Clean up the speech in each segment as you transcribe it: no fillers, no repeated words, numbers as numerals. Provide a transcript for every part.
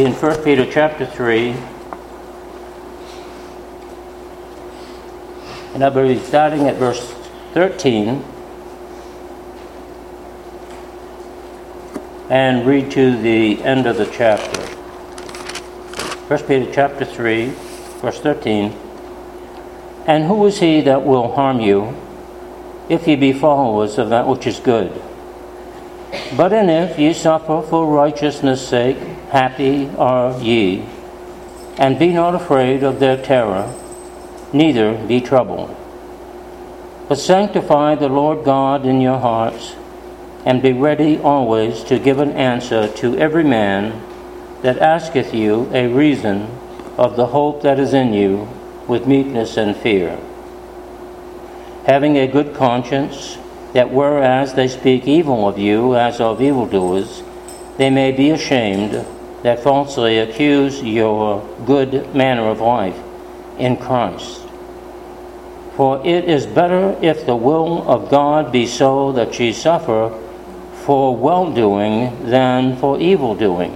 in 1 Peter chapter 3, and I believe starting at verse 13, and read to the end of the chapter. 1 Peter chapter 3, verse 13. And who is he that will harm you, if ye be followers of that which is good? But and if ye suffer for righteousness' sake, happy are ye, and be not afraid of their terror, neither be troubled. But sanctify the Lord God in your hearts, and be ready always to give an answer to every man that asketh you a reason of the hope that is in you, with meekness and fear, having a good conscience, that whereas they speak evil of you as of evildoers, they may be ashamed that falsely accuse your good manner of life in Christ. For it is better if the will of God be so that ye suffer for well-doing than for evil-doing.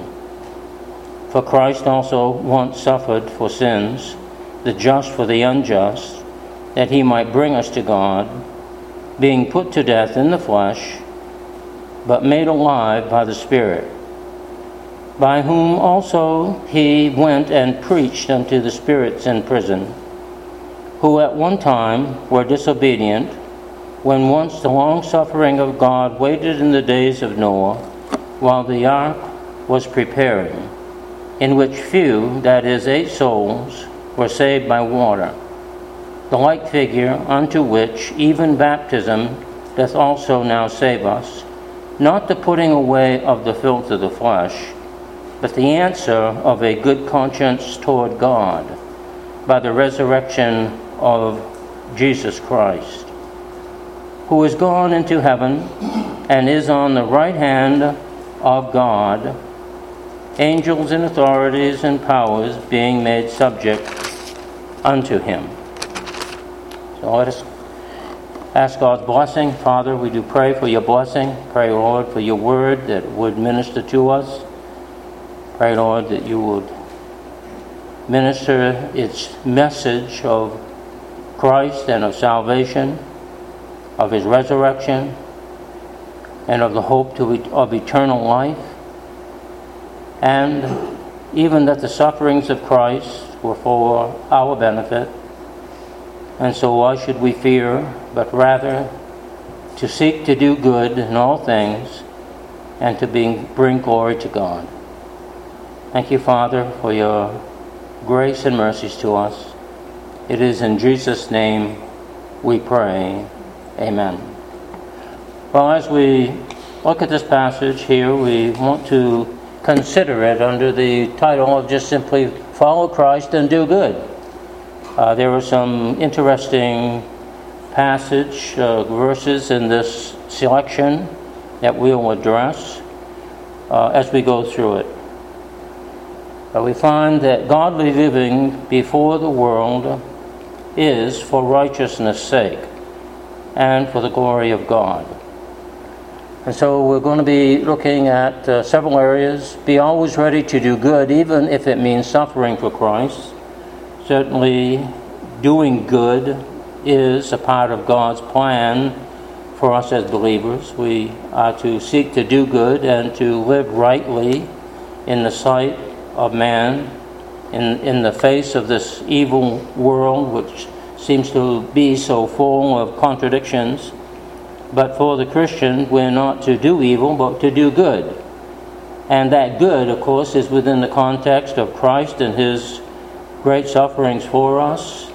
For Christ also once suffered for sins, the just for the unjust, that he might bring us to God, being put to death in the flesh, but made alive by the Spirit, by whom also he went and preached unto the spirits in prison, who at one time were disobedient, when once the long-suffering of God waited in the days of Noah, while the ark was preparing, in which few, that is, 8 souls, were saved by water. The like figure, unto which even baptism doth also now save us, not the putting away of the filth of the flesh, but the answer of a good conscience toward God, by the resurrection of Jesus Christ, who is gone into heaven, and is on the right hand of God, angels and authorities and powers being made subject unto him. So let us ask God's blessing. Father, we do pray for your blessing. Pray, Lord, for your word that would minister to us. Pray, Lord, that you would minister its message of Christ and of salvation, of his resurrection, and of the hope of eternal life. And even that the sufferings of Christ were for our benefit. And so why should we fear, but rather to seek to do good in all things and to bring glory to God. Thank you, Father, for your grace and mercies to us. It is in Jesus' name we pray. Amen. Well, as we look at this passage here, we want to consider it under the title of just simply follow Christ and do good. There are some interesting verses in this selection that we'll address as we go through it. We find that godly living before the world is for righteousness' sake and for the glory of God. And so we're going to be looking at several areas. Be always ready to do good, even if it means suffering for Christ. Certainly, doing good is a part of God's plan for us as believers. We are to seek to do good and to live rightly in the sight of man, in the face of this evil world, which seems to be so full of contradictions. But for the Christian, we're not to do evil, but to do good. And that good, of course, is within the context of Christ and his great sufferings for us,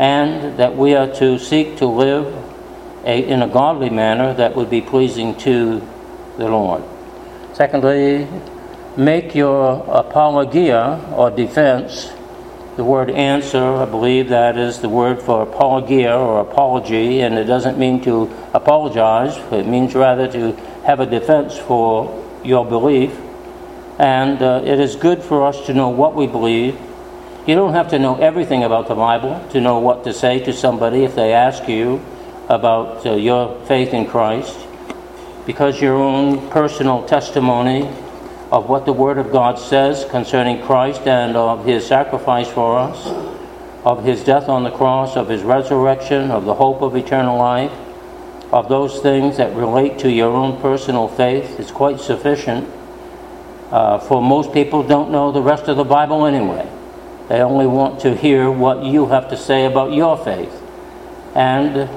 and that we are to seek to live in a godly manner that would be pleasing to the Lord. Secondly, make your apologia or defense. The word answer, I believe that is the word for apologia or apology, and it doesn't mean to apologize. It means rather to have a defense for your belief. And it is good for us to know what we believe. You don't have to know everything about the Bible to know what to say to somebody if they ask you about your faith in Christ, because your own personal testimony of what the Word of God says concerning Christ and of His sacrifice for us, of His death on the cross, of His resurrection, of the hope of eternal life, of those things that relate to your own personal faith is quite sufficient. For most people don't know the rest of the Bible anyway. They only want to hear what you have to say about your faith. And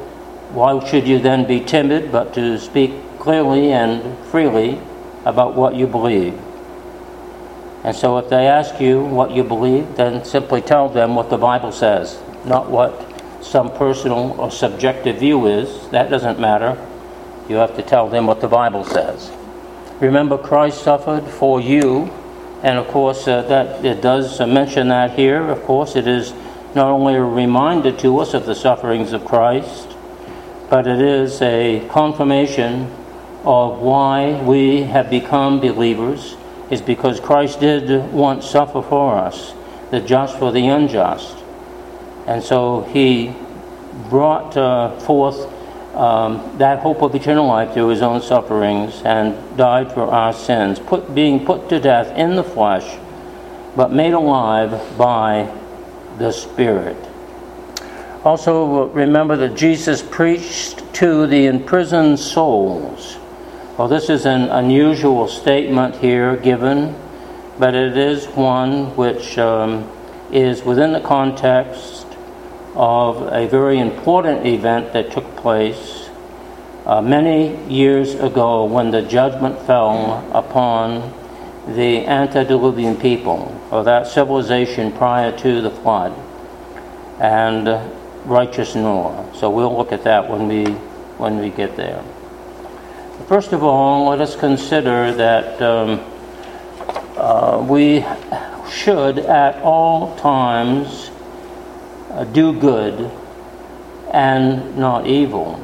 why should you then be timid but to speak clearly and freely about what you believe? And so if they ask you what you believe, then simply tell them what the Bible says, not what some personal or subjective view is. That doesn't matter. You have to tell them what the Bible says. Remember, Christ suffered for you, and of course that it does mention that here. Of course, it is not only a reminder to us of the sufferings of Christ, but it is a confirmation of why we have become believers, is because Christ did once suffer for us, the just for the unjust. And so he brought forth that hope of eternal life through his own sufferings and died for our sins, being put to death in the flesh, but made alive by the Spirit. Also remember that Jesus preached to the imprisoned souls. Well, this is an unusual statement here given, but it is one which is within the context of a very important event that took place many years ago when the judgment fell upon the antediluvian people, or that civilization prior to the flood, and righteous Noah. So we'll look at that when we get there. First of all, let us consider that we should at all times do good and not evil.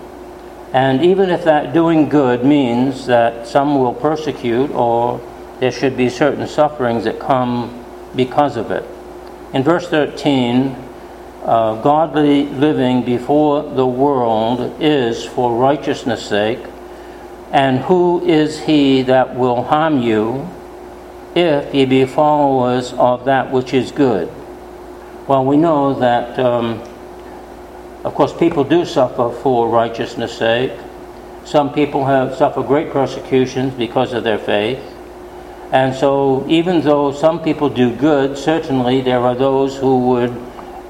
And even if that doing good means that some will persecute, or there should be certain sufferings that come because of it. In verse 13, godly living before the world is for righteousness' sake, and who is he that will harm you if ye be followers of that which is good? Well, we know that, of course, people do suffer for righteousness' sake. Some people have suffered great persecutions because of their faith. And so even though some people do good, certainly there are those who would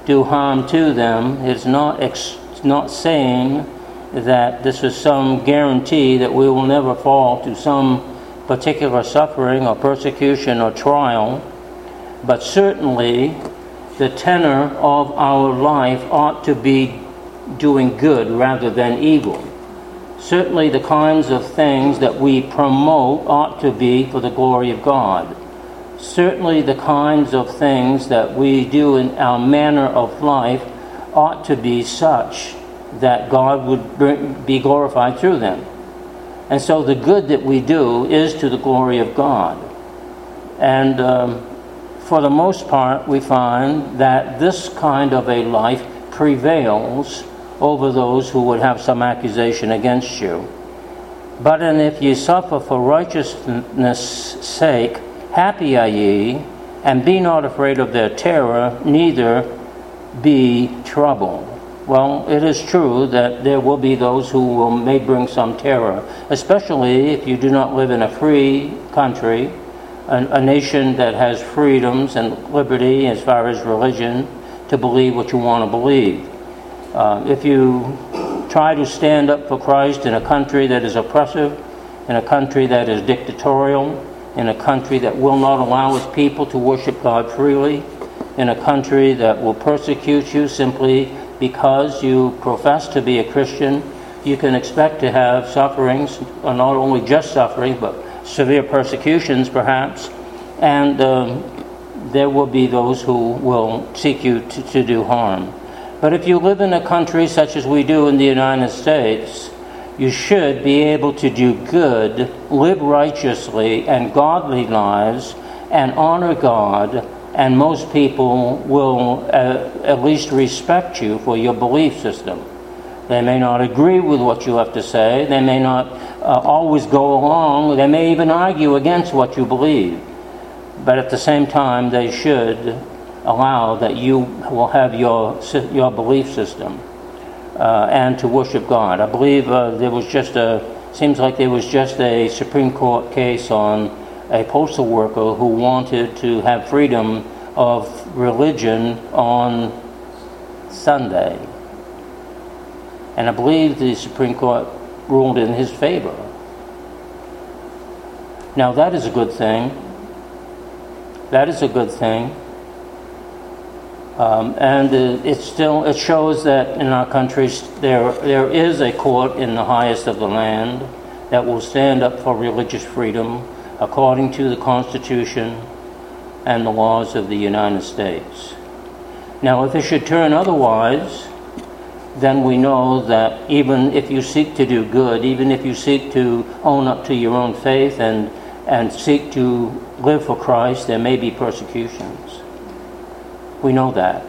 do harm to them. It's not saying that this is some guarantee that we will never fall to some particular suffering or persecution or trial, but certainly the tenor of our life ought to be doing good rather than evil. Certainly the kinds of things that we promote ought to be for the glory of God. Certainly the kinds of things that we do in our manner of life ought to be such that God would be glorified through them. And so the good that we do is to the glory of God. And for the most part, we find that this kind of a life prevails over those who would have some accusation against you. But and if ye suffer for righteousness' sake, happy are ye, and be not afraid of their terror, neither be troubled. Well, it is true that there will be those who may bring some terror, especially if you do not live in a free country, a nation that has freedoms and liberty as far as religion, to believe what you want to believe. If you try to stand up for Christ in a country that is oppressive, in a country that is dictatorial, in a country that will not allow its people to worship God freely, in a country that will persecute you simply because you profess to be a Christian, you can expect to have sufferings, not only just suffering, but severe persecutions perhaps, and there will be those who will seek you to do harm. But if you live in a country such as we do in the United States, you should be able to do good, live righteously and godly lives, and honor God, and most people will at least respect you for your belief system. They may not agree with what you have to say. They may not always go along. They may even argue against what you believe. But at the same time, they should allow that you will have your belief system and to worship God. I believe there was just a Supreme Court case on a postal worker who wanted to have freedom of religion on Sunday. And I believe the Supreme Court ruled in his favor. Now that is a good thing. That is a good thing. And it shows that in our country there is a court in the highest of the land that will stand up for religious freedom according to the Constitution and the laws of the United States. Now, if it should turn otherwise, then we know that even if you seek to do good, even if you seek to own up to your own faith and seek to live for Christ, there may be persecutions. We know that.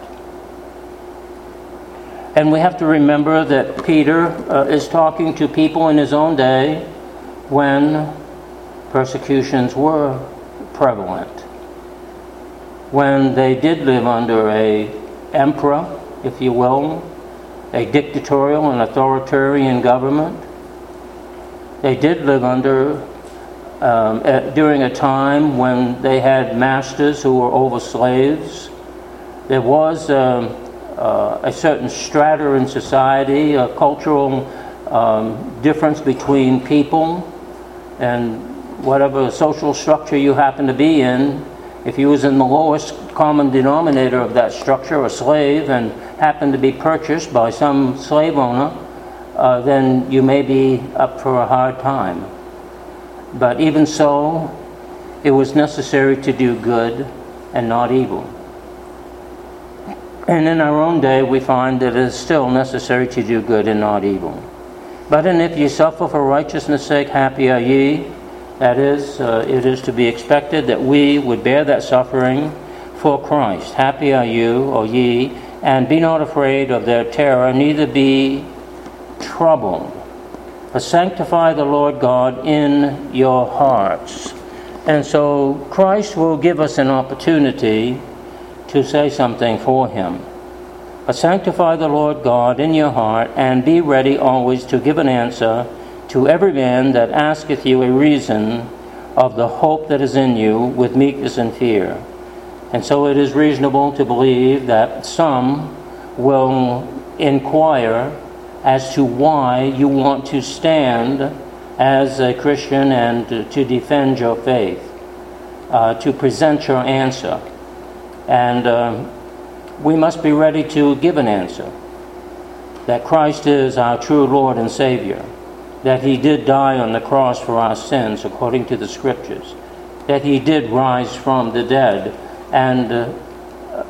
And we have to remember that Peter is talking to people in his own day when persecutions were prevalent, when they did live under a emperor, if you will, a dictatorial and authoritarian government. They did live under during a time when they had masters who were over slaves. There was a certain strata in society, a cultural difference between people, and whatever social structure you happen to be in, if you was in the lowest common denominator of that structure, a slave, and happened to be purchased by some slave owner, then you may be up for a hard time. But even so, it was necessary to do good and not evil. And in our own day, we find that it is still necessary to do good and not evil. But and if ye suffer for righteousness' sake, happy are ye. That is, it is to be expected that we would bear that suffering for Christ. Happy are you, or ye, and be not afraid of their terror, neither be troubled. But sanctify the Lord God in your hearts. And so Christ will give us an opportunity to say something for him. But sanctify the Lord God in your heart, and be ready always to give an answer to every man that asketh you a reason of the hope that is in you, with meekness and fear. And so it is reasonable to believe that some will inquire as to why you want to stand as a Christian and to defend your faith, to present your answer. And we must be ready to give an answer, that Christ is our true Lord and Savior, that he did die on the cross for our sins according to the Scriptures, that he did rise from the dead and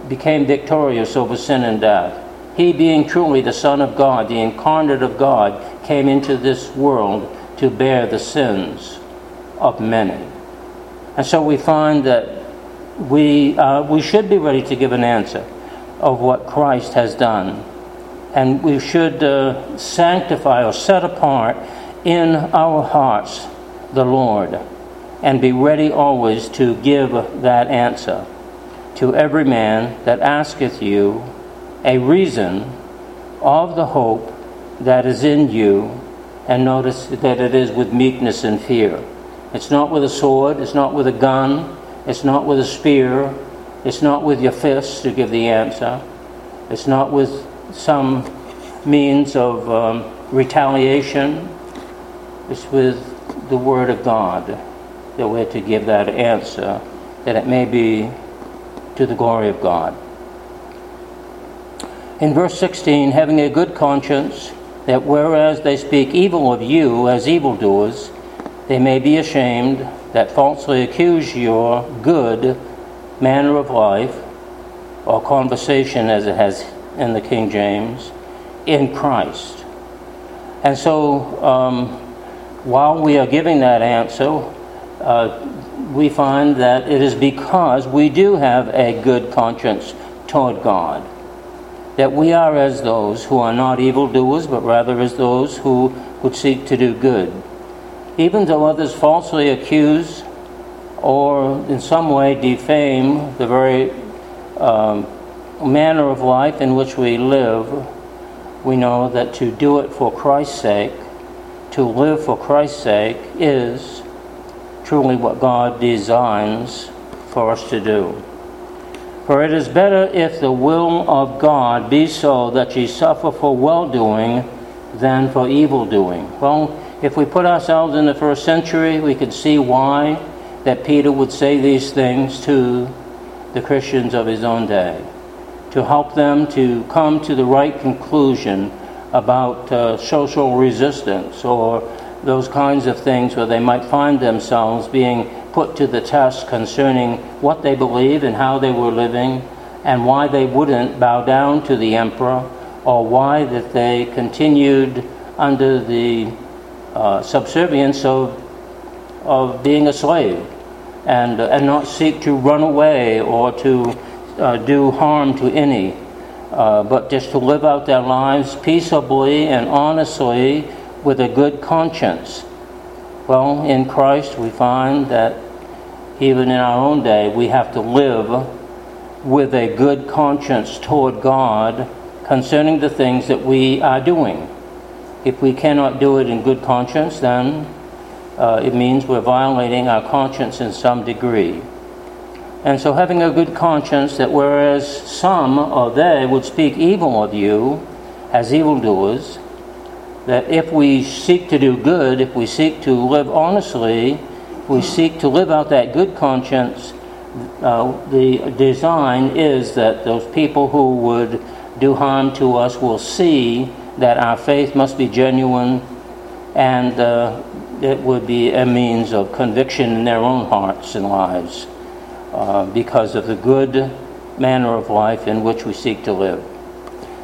became victorious over sin and death. He, being truly the Son of God, the incarnate of God, came into this world to bear the sins of many. And so we find that we should be ready to give an answer of what Christ has done. And we should sanctify or set apart in our hearts the Lord, and be ready always to give that answer to every man that asketh you a reason of the hope that is in you. And notice that it is with meekness and fear. It's not with a sword, it's not with a gun, it's not with a spear, it's not with your fists to give the answer, it's not with some means of retaliation. It's with the Word of God that we're to give that answer, that it may be to the glory of God. In verse 16, having a good conscience, that whereas they speak evil of you as evildoers, they may be ashamed that falsely accuse your good manner of life or conversation, as it has in the King James, in Christ. And so while we are giving that answer, we find that it is because we do have a good conscience toward God. that we are as those who are not evildoers, but rather as those who would seek to do good. Even though others falsely accuse or in some way defame the very manner of life in which we live, we know that to do it for Christ's sake, to live for Christ's sake, is truly what God designs for us to do. For it is better if the will of God be so that ye suffer for well-doing than for evil-doing. Well, if we put ourselves in the first century, we could see why that Peter would say these things to the Christians of his own day, to help them to come to the right conclusion about social resistance or those kinds of things where they might find themselves being put to the test concerning what they believe and how they were living and why they wouldn't bow down to the emperor, or why that they continued under the subservience of being a slave and not seek to run away or to do harm to any, but just to live out their lives peaceably and honestly with a good conscience. Well, in Christ we find that even in our own day we have to live with a good conscience toward God concerning the things that we are doing. If we cannot do it in good conscience, then it means we're violating our conscience in some degree. And so having a good conscience, that whereas some or they would speak evil of you as evildoers, that if we seek to do good, if we seek to live honestly, if we seek to live out that good conscience, the design is that those people who would do harm to us will see that our faith must be genuine, and it would be a means of conviction in their own hearts and lives because of the good manner of life in which we seek to live.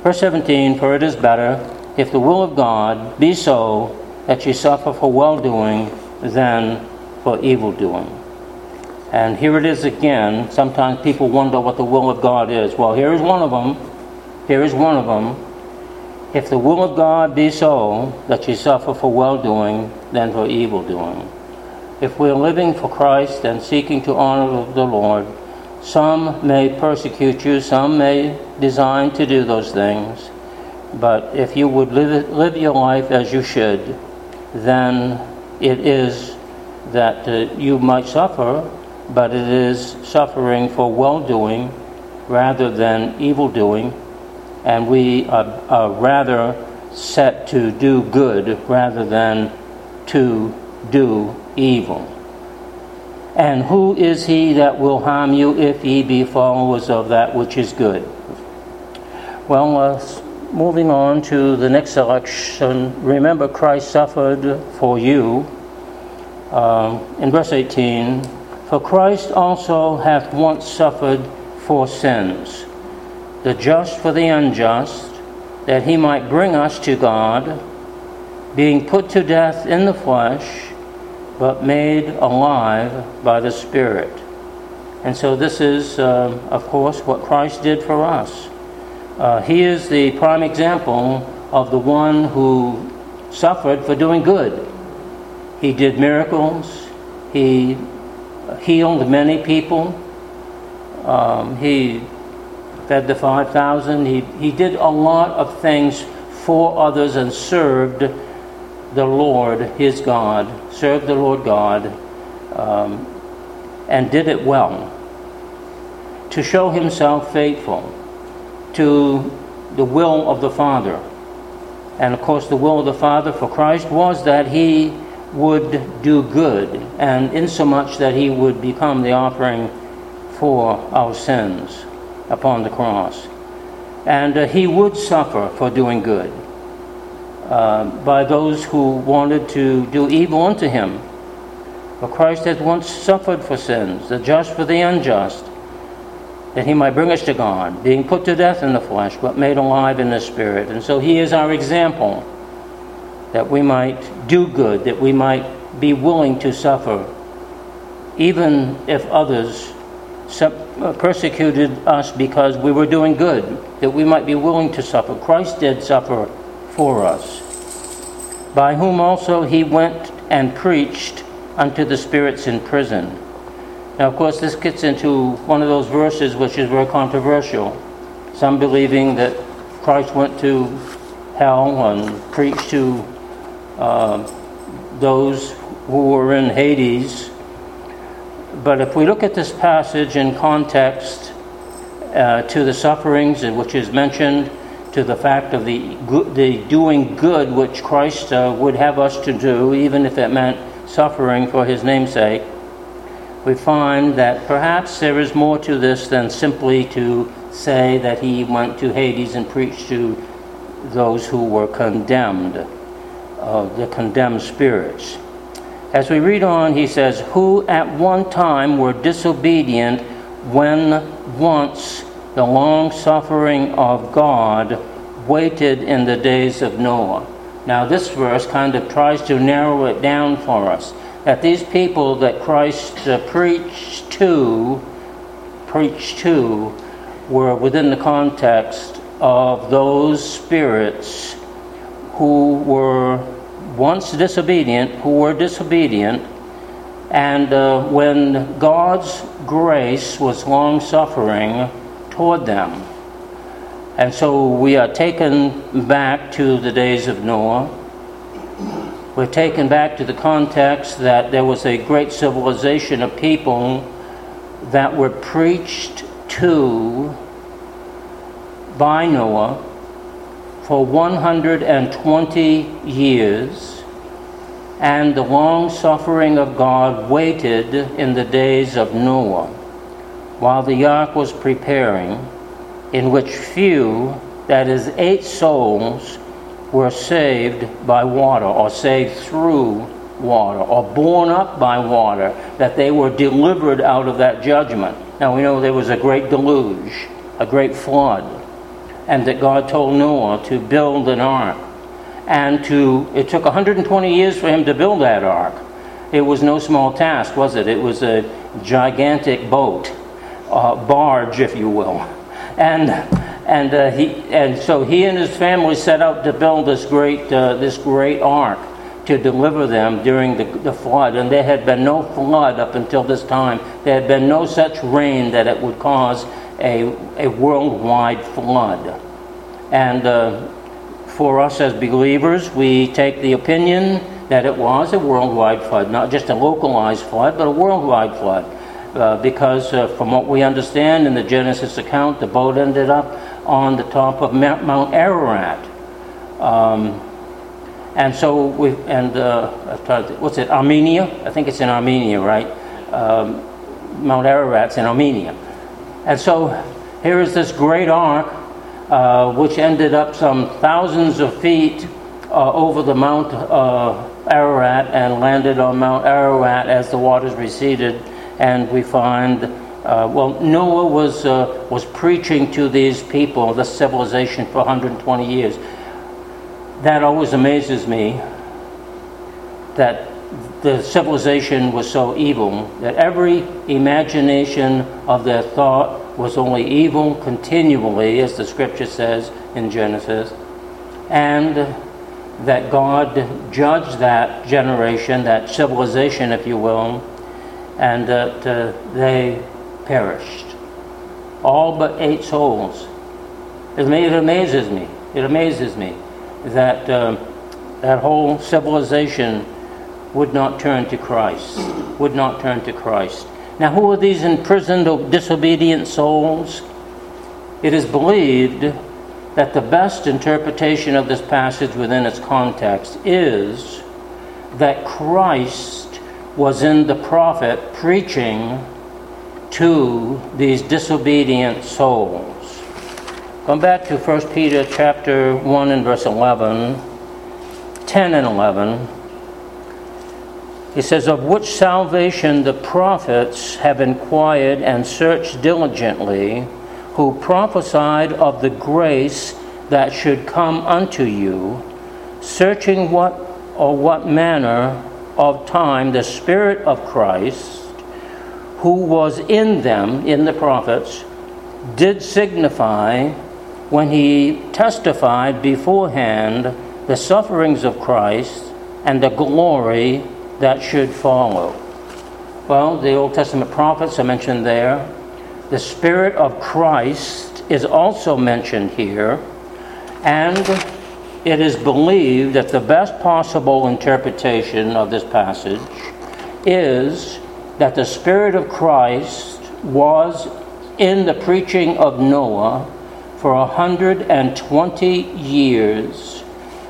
Verse 17, for it is better if the will of God be so that you suffer for well-doing than for evil-doing. And here it is again. Sometimes people wonder what the will of God is. Well, here is one of them. Here is one of them. If the will of God be so that you suffer for well-doing than for evil-doing. If we are living for Christ and seeking to honor the Lord, some may persecute you, some may design to do those things. But if you would live your life as you should, then it is that you might suffer, but it is suffering for well-doing rather than evil-doing, and we are rather set to do good rather than to do evil. And who is he that will harm you if ye be followers of that which is good? Well, moving on to the next selection, remember Christ suffered for you. In verse 18, for Christ also hath once suffered for sins, the just for the unjust, that he might bring us to God, being put to death in the flesh, but made alive by the Spirit. And so this is, of course, what Christ did for us. He is the prime example of the one who suffered for doing good. He did miracles. He healed many people. He fed the 5,000. He did a lot of things for others and served the Lord, his God, served the Lord God, and did it well, to show himself faithful to the will of the Father. And of course the will of the Father for Christ was that he would do good, and insomuch that he would become the offering for our sins upon the cross. And he would suffer for doing good by those who wanted to do evil unto him. For Christ hath once suffered for sins, the just for the unjust, that he might bring us to God, being put to death in the flesh, but made alive in the Spirit. And so he is our example, that we might do good, that we might be willing to suffer, even if others persecuted us because we were doing good, that we might be willing to suffer. Christ did suffer for us, by whom also he went and preached unto the spirits in prison. Now, of course, this gets into one of those verses which is very controversial. Some believing that Christ went to hell and preached to those who were in Hades. But if we look at this passage in context to the sufferings which is mentioned, to the fact of the doing good which Christ would have us to do, even if it meant suffering for his namesake, we find that perhaps there is more to this than simply to say that he went to Hades and preached to those who were condemned, the condemned spirits. As we read on, he says, who at one time were disobedient when once the long-suffering of God waited in the days of Noah. Now this verse kind of tries to narrow it down for us, that these people that Christ preached to were within the context of those spirits who were once disobedient, and when God's grace was long-suffering toward them. And so we are taken back to the days of Noah. We're taken back to the context that there was a great civilization of people that were preached to by Noah for 120 years, and the long-suffering of God waited in the days of Noah, while the ark was preparing, in which few, that is 8 souls, were saved by water, or saved through water, or borne up by water, that they were delivered out of that judgment. Now we know there was a great deluge, a great flood, and that God told Noah to build an ark. And it took 120 years for him to build that ark. It was no small task, was it? It was a gigantic boat, barge, if you will. And so he and his family set out to build this great ark to deliver them during the flood. And there had been no flood up until this time. There had been no such rain that it would cause a worldwide flood. And for us as believers, we take the opinion that it was a worldwide flood, not just a localized flood, but a worldwide flood. Because from what we understand in the Genesis account, the boat ended up on the top of Mount Ararat, Armenia? I think it's in Armenia, right? Mount Ararat's in Armenia, and so here is this great ark, which ended up some thousands of feet over the Mount Ararat and landed on Mount Ararat as the waters receded. And we find, Noah was preaching to these people, this civilization, for 120 years. That always amazes me, that the civilization was so evil, that every imagination of their thought was only evil continually, as the scripture says in Genesis, and that God judged that generation, that civilization, if you will, and that they perished. All but 8 souls. It amazes me that that whole civilization would not turn to Christ. Now, who are these imprisoned, disobedient souls? It is believed that the best interpretation of this passage within its context is that Christ was in the prophet preaching to these disobedient souls. Going back to 1 Peter chapter 1 and verse 10 and 11, he says, of which salvation the prophets have inquired and searched diligently, who prophesied of the grace that should come unto you, searching what manner of time the Spirit of Christ, who was in them, in the prophets, did signify when he testified beforehand the sufferings of Christ and the glory that should follow. Well, the Old Testament prophets are mentioned there. The Spirit of Christ is also mentioned here. And it is believed that the best possible interpretation of this passage is that the Spirit of Christ was in the preaching of Noah for 120 years,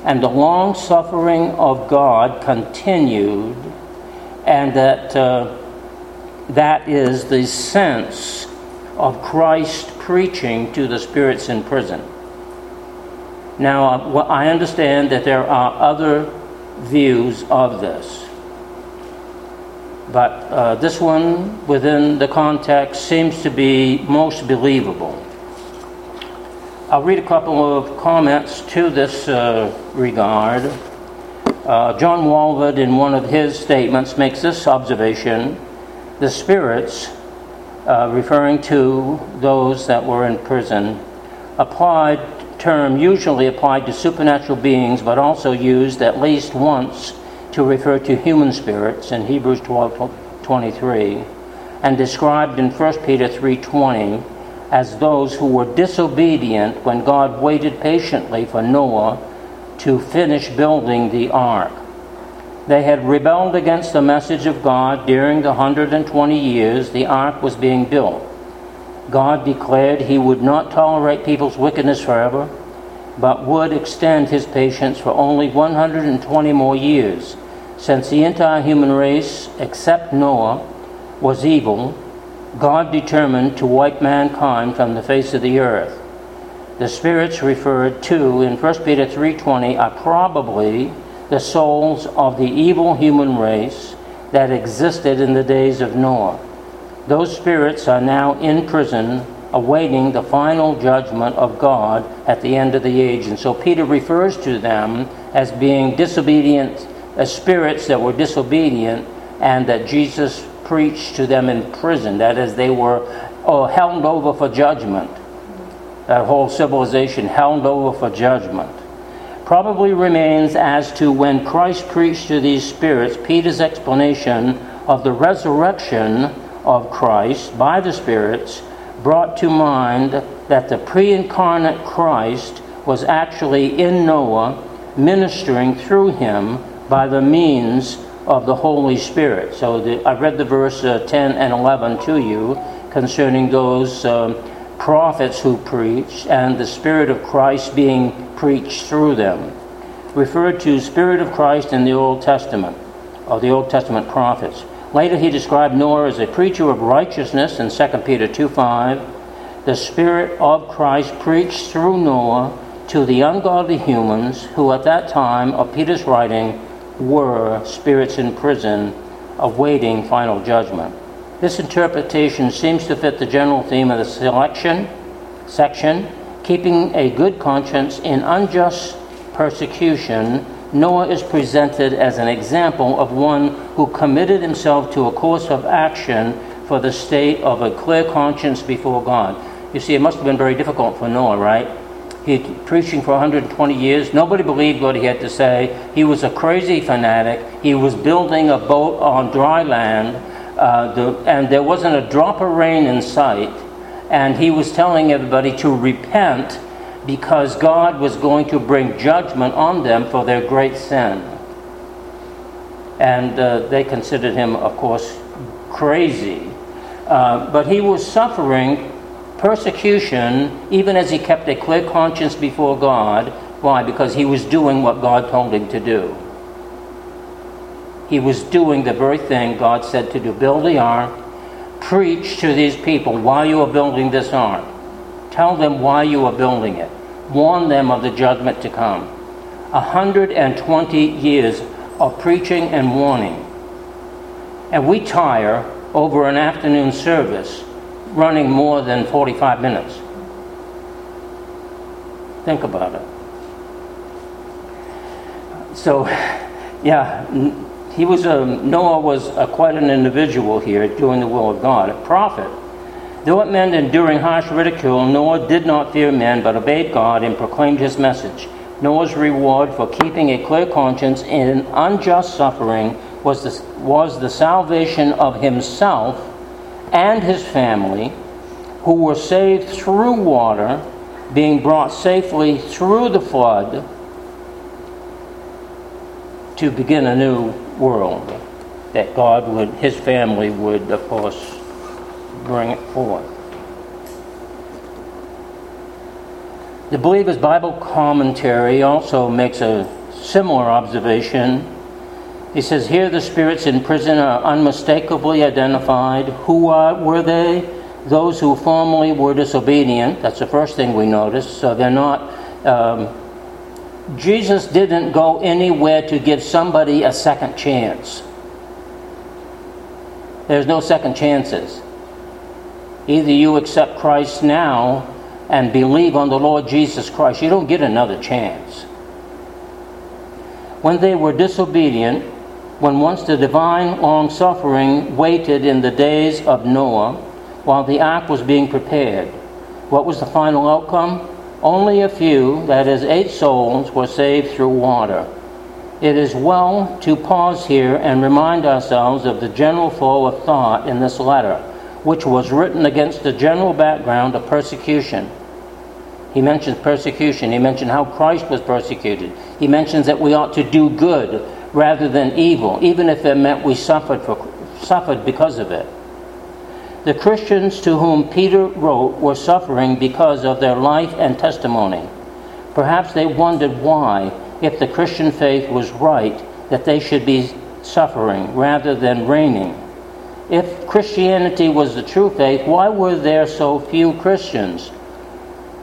and the long suffering of God continued, and that is the sense of Christ preaching to the spirits in prison. Now, I understand that there are other views of this, but this one, within the context, seems to be most believable. I'll read a couple of comments to this regard. John Walwood, in one of his statements, makes this observation: the spirits, referring to those that were in prison, term usually applied to supernatural beings, but also used at least once to refer to human spirits in Hebrews 12:23, and described in 1 Peter 3:20 as those who were disobedient when God waited patiently for Noah to finish building the ark. They had rebelled against the message of God during the 120 years the ark was being built. God declared he would not tolerate people's wickedness forever, but would extend his patience for only 120 more years, since the entire human race, except Noah, was evil. God determined to wipe mankind from the face of the earth. The spirits referred to in 1 Peter 3:20 are probably the souls of the evil human race that existed in the days of Noah. Those spirits are now in prison, awaiting the final judgment of God at the end of the age. And so Peter refers to them as being disobedient, as spirits that were disobedient, and that Jesus preached to them in prison. That is, they were held over for judgment. That whole civilization held over for judgment. Probably remains as to when Christ preached to these spirits, Peter's explanation of the resurrection of Christ by the spirits brought to mind that the pre-incarnate Christ was actually in Noah, ministering through him by the means of the Holy Spirit. So I read the verse 10 and 11 to you concerning those prophets who preached and the Spirit of Christ being preached through them. Referred to Spirit of Christ in the Old Testament, or the Old Testament prophets. Later he described Noah as a preacher of righteousness in 2 Peter 2:5. The Spirit of Christ preached through Noah to the ungodly humans who at that time of Peter's writing were spirits in prison awaiting final judgment. This interpretation seems to fit the general theme of the section, keeping a good conscience in unjust persecution. Noah is presented as an example of one who committed himself to a course of action for the state of a clear conscience before God. You see, it must have been very difficult for Noah, right? He preaching for 120 years. Nobody believed what he had to say. He was a crazy fanatic. He was building a boat on dry land, and there wasn't a drop of rain in sight. And he was telling everybody to repent, because God was going to bring judgment on them for their great sin. And they considered him, of course, crazy. But he was suffering persecution even as he kept a clear conscience before God. Why? Because he was doing what God told him to do. He was doing the very thing God said to do. Build the ark. Preach to these people while you are building this ark. Tell them why you are building it. Warn them of the judgment to come. 120 years of preaching and warning. And we tire over an afternoon service running more than 45 minutes. Think about it. So, yeah, Noah was quite an individual here, doing the will of God, a prophet. Though it meant enduring harsh ridicule, Noah did not fear men, but obeyed God and proclaimed his message. Noah's reward for keeping a clear conscience in unjust suffering was the salvation of himself and his family, who were saved through water, being brought safely through the flood to begin a new world that God would, his family would, of course, bring it forth. The Believer's Bible Commentary also makes a similar observation. He says, here the spirits in prison are unmistakably identified. Who were they? Those who formerly were disobedient. That's the first thing we notice. So they're not... Jesus didn't go anywhere to give somebody a second chance. There's no second chances. Either you accept Christ now and believe on the Lord Jesus Christ. You don't get another chance. When they were disobedient, when once the divine long-suffering waited in the days of Noah, while the ark was being prepared, what was the final outcome? Only a few, that is 8 souls, were saved through water. It is well to pause here and remind ourselves of the general flow of thought in this letter, which was written against the general background of persecution. He mentions persecution. He mentioned how Christ was persecuted. He mentions that we ought to do good rather than evil, even if it meant we suffered because of it. The Christians to whom Peter wrote were suffering because of their life and testimony. Perhaps they wondered why, if the Christian faith was right, that they should be suffering rather than reigning. If Christianity was the true faith, why were there so few Christians?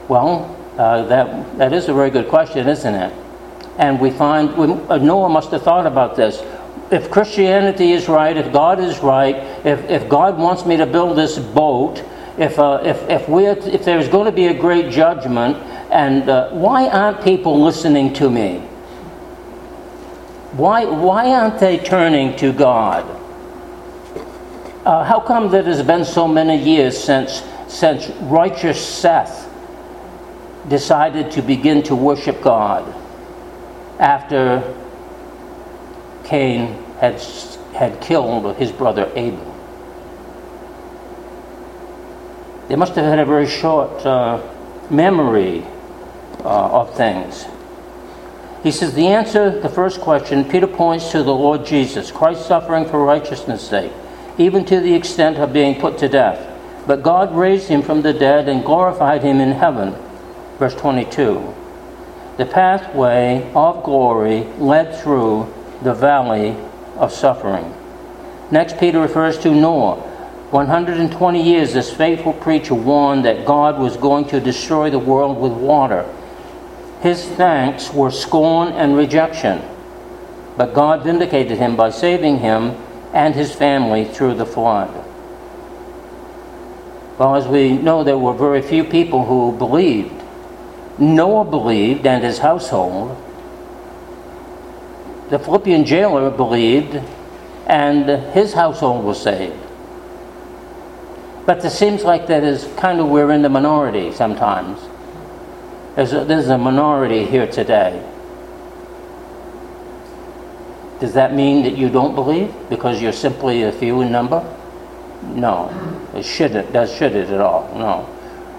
Well, that is a very good question, isn't it? And we find Noah must have thought about this. If Christianity is right, if God is right, if God wants me to build this boat, if there's going to be a great judgment, and why aren't people listening to me? Why aren't they turning to God? How come that has been so many years since righteous Seth decided to begin to worship God after Cain had killed his brother Abel? They must have had a very short memory of things. He says the answer, the first question, Peter points to the Lord Jesus, Christ suffering for righteousness' sake, even to the extent of being put to death. But God raised him from the dead and glorified him in heaven. Verse 22. The pathway of glory led through the valley of suffering. Next, Peter refers to Noah. 120 years this faithful preacher warned that God was going to destroy the world with water. His thanks were scorn and rejection. But God vindicated him by saving him and his family through the flood. Well, as we know, there were very few people who believed. Noah believed and his household. The Philippian jailer believed and his household was saved. But it seems like that is kind of we're in the minority sometimes. There's a minority here today. Does that mean that you don't believe because you're simply a few in number? No. It shouldn't at all. No.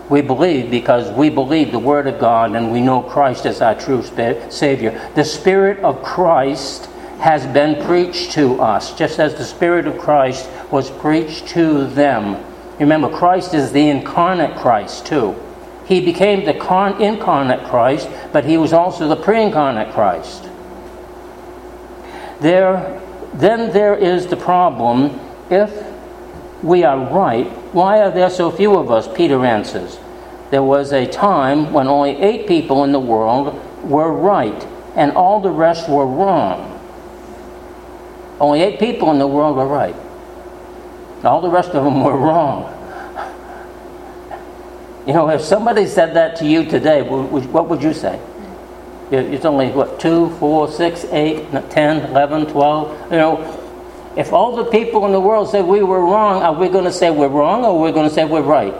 We believe because we believe the Word of God and we know Christ as our true Savior. The Spirit of Christ has been preached to us, just as the Spirit of Christ was preached to them. Remember, Christ is the incarnate Christ, too. He became the incarnate Christ, but he was also the pre-incarnate Christ. Then there is the problem. If we are right, why are there so few of us? Peter answers. There was a time when only 8 people in the world were right, and all the rest were wrong. Only 8 people in the world were right. All the rest of them were wrong. You know, if somebody said that to you today, what would you say? It's only, 2, 4, 6, 8, 10, 11, 12. If all the people in the world said we were wrong, are we going to say we're wrong or are we going to say we're right?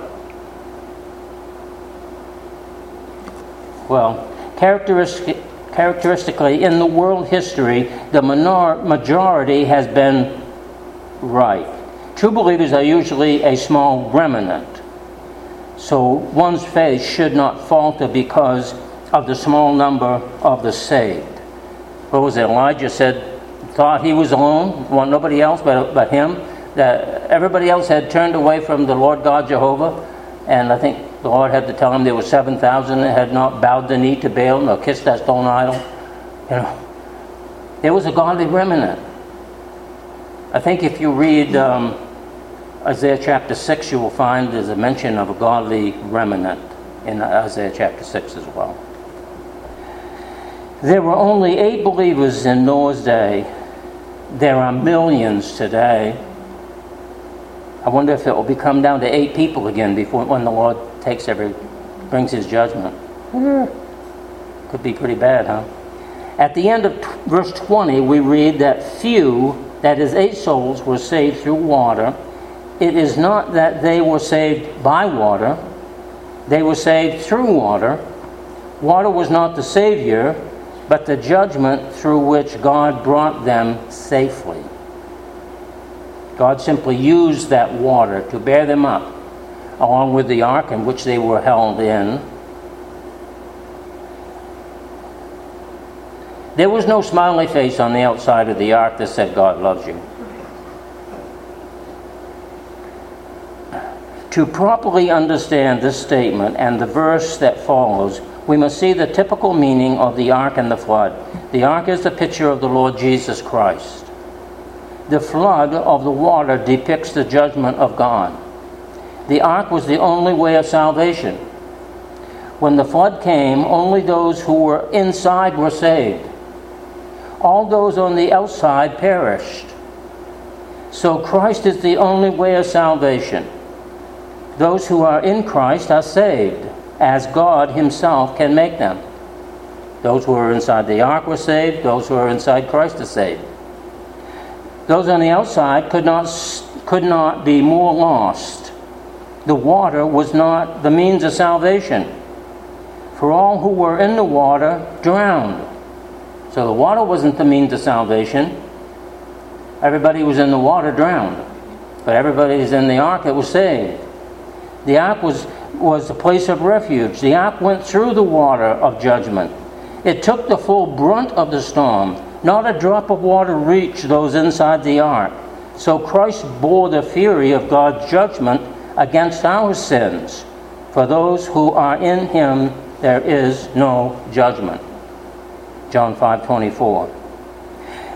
Well, characteristically, in the world history, the majority has been right. True believers are usually a small remnant. So one's faith should not falter because of the small number of the saved. What was it? Elijah thought he was alone, nobody else but him, that everybody else had turned away from the Lord God Jehovah, and I think the Lord had to tell him there were 7,000 that had not bowed the knee to Baal nor kissed that stone idol. There was a godly remnant. I think if you read Isaiah chapter 6, you will find there's a mention of a godly remnant in Isaiah chapter 6 as well. There were only 8 believers in Noah's day. There are millions today. I wonder if it will become down to 8 people again when the Lord brings his judgment. Could be pretty bad, huh? At the end of verse 20, we read that few, that is 8 souls, were saved through water. It is not that they were saved by water. They were saved through water. Water was not the Savior, but the judgment through which God brought them safely. God simply used that water to bear them up, along with the ark in which they were held in. There was no smiley face on the outside of the ark that said, "God loves you." To properly understand this statement and the verse that follows, we must see the typical meaning of the ark and the flood. The ark is the picture of the Lord Jesus Christ. The flood of the water depicts the judgment of God. The ark was the only way of salvation. When the flood came, only those who were inside were saved. All those on the outside perished. So Christ is the only way of salvation. Those who are in Christ are saved, as God himself can make them. Those who are inside the ark were saved. Those who are inside Christ are saved. Those on the outside could not be more lost. The water was not the means of salvation. For all who were in the water drowned. So the water wasn't the means of salvation. Everybody who was in the water drowned. But everybody who's in the ark that was saved. The ark was a place of refuge. The ark went through the water of judgment. It took the full brunt of the storm. Not a drop of water reached those inside the ark. So Christ bore the fury of God's judgment against our sins. For those who are in him, there is no judgment. John 5:24.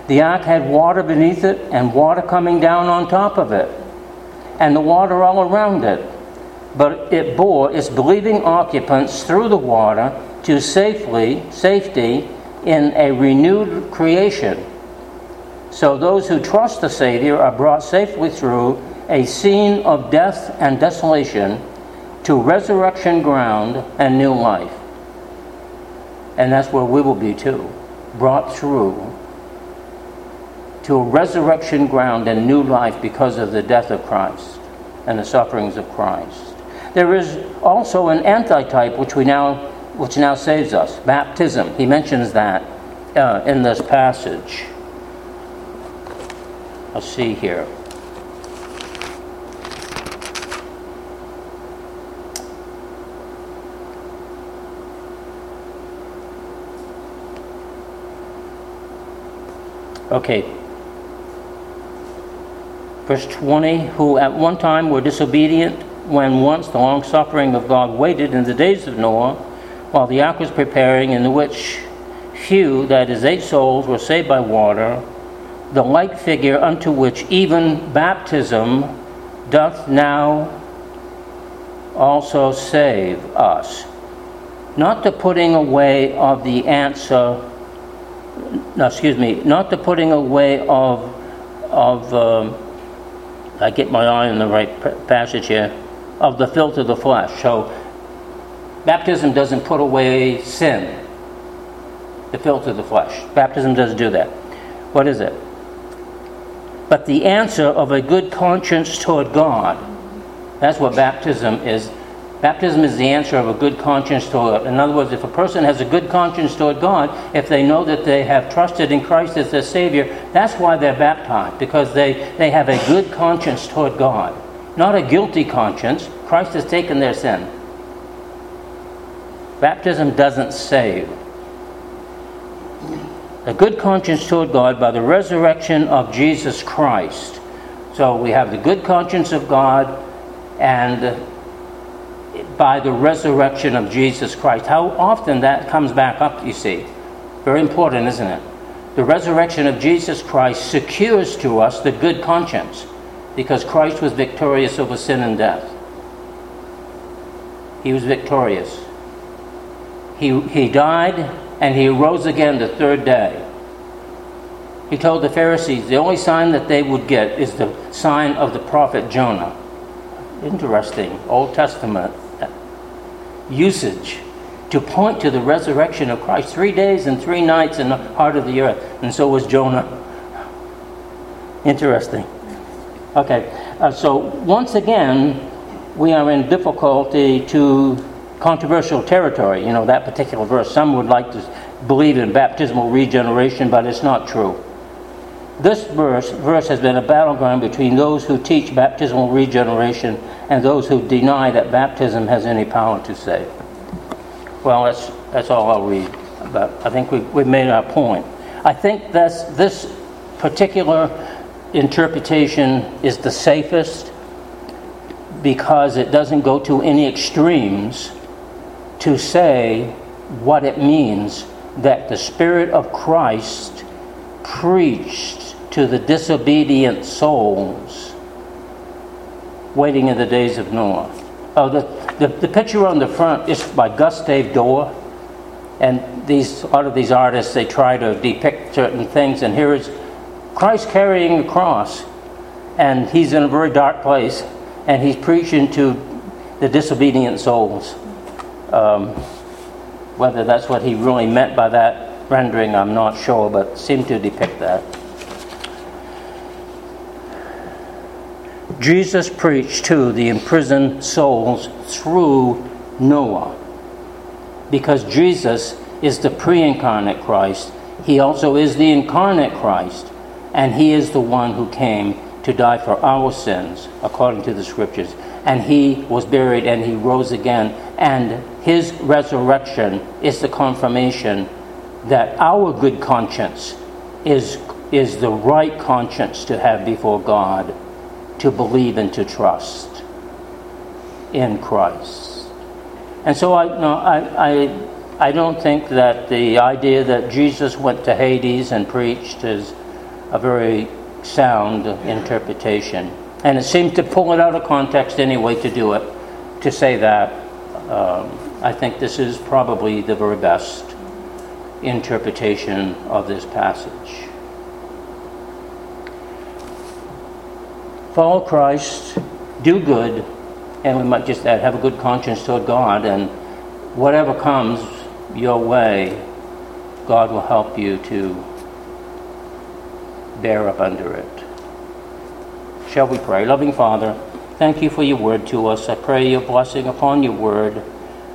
The ark had water beneath it and water coming down on top of it, and the water all around it. But it bore its believing occupants through the water to safety in a renewed creation. So those who trust the Savior are brought safely through a scene of death and desolation to resurrection ground and new life. And that's where we will be too, brought through to a resurrection ground and new life because of the death of Christ and the sufferings of Christ. There is also an antitype which now saves us, baptism. He mentions that in this passage. Let's see here. Okay. Verse 20, who at one time were disobedient, when once the long-suffering of God waited in the days of Noah, while the ark was preparing, in which few, that is 8 souls, were saved by water, the like figure unto which even baptism doth now also save us. I get my eye on the right passage here, of the filth of the flesh. So baptism doesn't put away sin. the filth of the flesh. Baptism doesn't do that. What is it? But the answer of a good conscience toward God. That's what baptism is. Baptism is the answer of a good conscience toward God. In other words, if a person has a good conscience toward God, if they know that they have trusted in Christ as their Savior, that's why they're baptized, because they have a good conscience toward God. Not a guilty conscience. Christ has taken their sin. Baptism doesn't save. A good conscience toward God by the resurrection of Jesus Christ. So we have the good conscience of God and by the resurrection of Jesus Christ. How often that comes back up, you see. Very important, isn't it? The resurrection of Jesus Christ secures to us the good conscience because Christ was victorious over sin and death. He was victorious. He died and he rose again the third day. He told the Pharisees the only sign that they would get is the sign of the prophet Jonah. Interesting Old Testament usage to point to the resurrection of Christ. 3 days and 3 nights in the heart of the earth. And so was Jonah. Interesting. Okay, so once again, we are in difficulty to controversial territory. You know, that particular verse. Some would like to believe in baptismal regeneration, but it's not true. This verse has been a battleground between those who teach baptismal regeneration and those who deny that baptism has any power to save. Well, that's all I'll read, but I think we've made our point. I think this particular interpretation is the safest because it doesn't go to any extremes to say what it means that the Spirit of Christ preached to the disobedient souls waiting in the days of Noah. Oh, the picture on the front is by Gustave Doré, and a lot of these artists, they try to depict certain things, and here is Christ carrying the cross, and he's in a very dark place, and he's preaching to the disobedient souls. Whether that's what he really meant by that rendering, I'm not sure, but seem to depict that. Jesus preached to the imprisoned souls through Noah. Because Jesus is the pre-incarnate Christ, he also is the incarnate Christ, and he is the one who came to die for our sins, according to the Scriptures. And he was buried, and he rose again, and his resurrection is the confirmation that our good conscience is the right conscience to have before God, to believe and to trust in Christ. And so I don't think that the idea that Jesus went to Hades and preached is a very sound interpretation. And it seems to pull it out of context anyway to do it, to say that. I think this is probably the very best interpretation of this passage. Follow Christ, do good, and we might just add, have a good conscience toward God, and whatever comes your way, God will help you to bear up under it. Shall we pray? Loving Father, thank you for your word to us. I pray your blessing upon your word.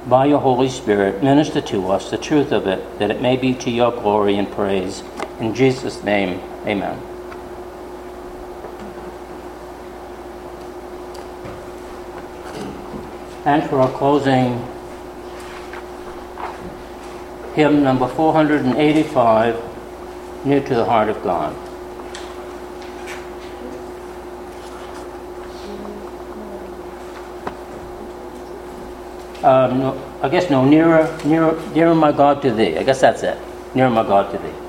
By your Holy Spirit, minister to us the truth of it, that it may be to your glory and praise. In Jesus' name, amen. And for our closing, hymn number 485, Near to the Heart of God. No, I guess no, nearer my God to thee. I guess that's it. Nearer my God to thee.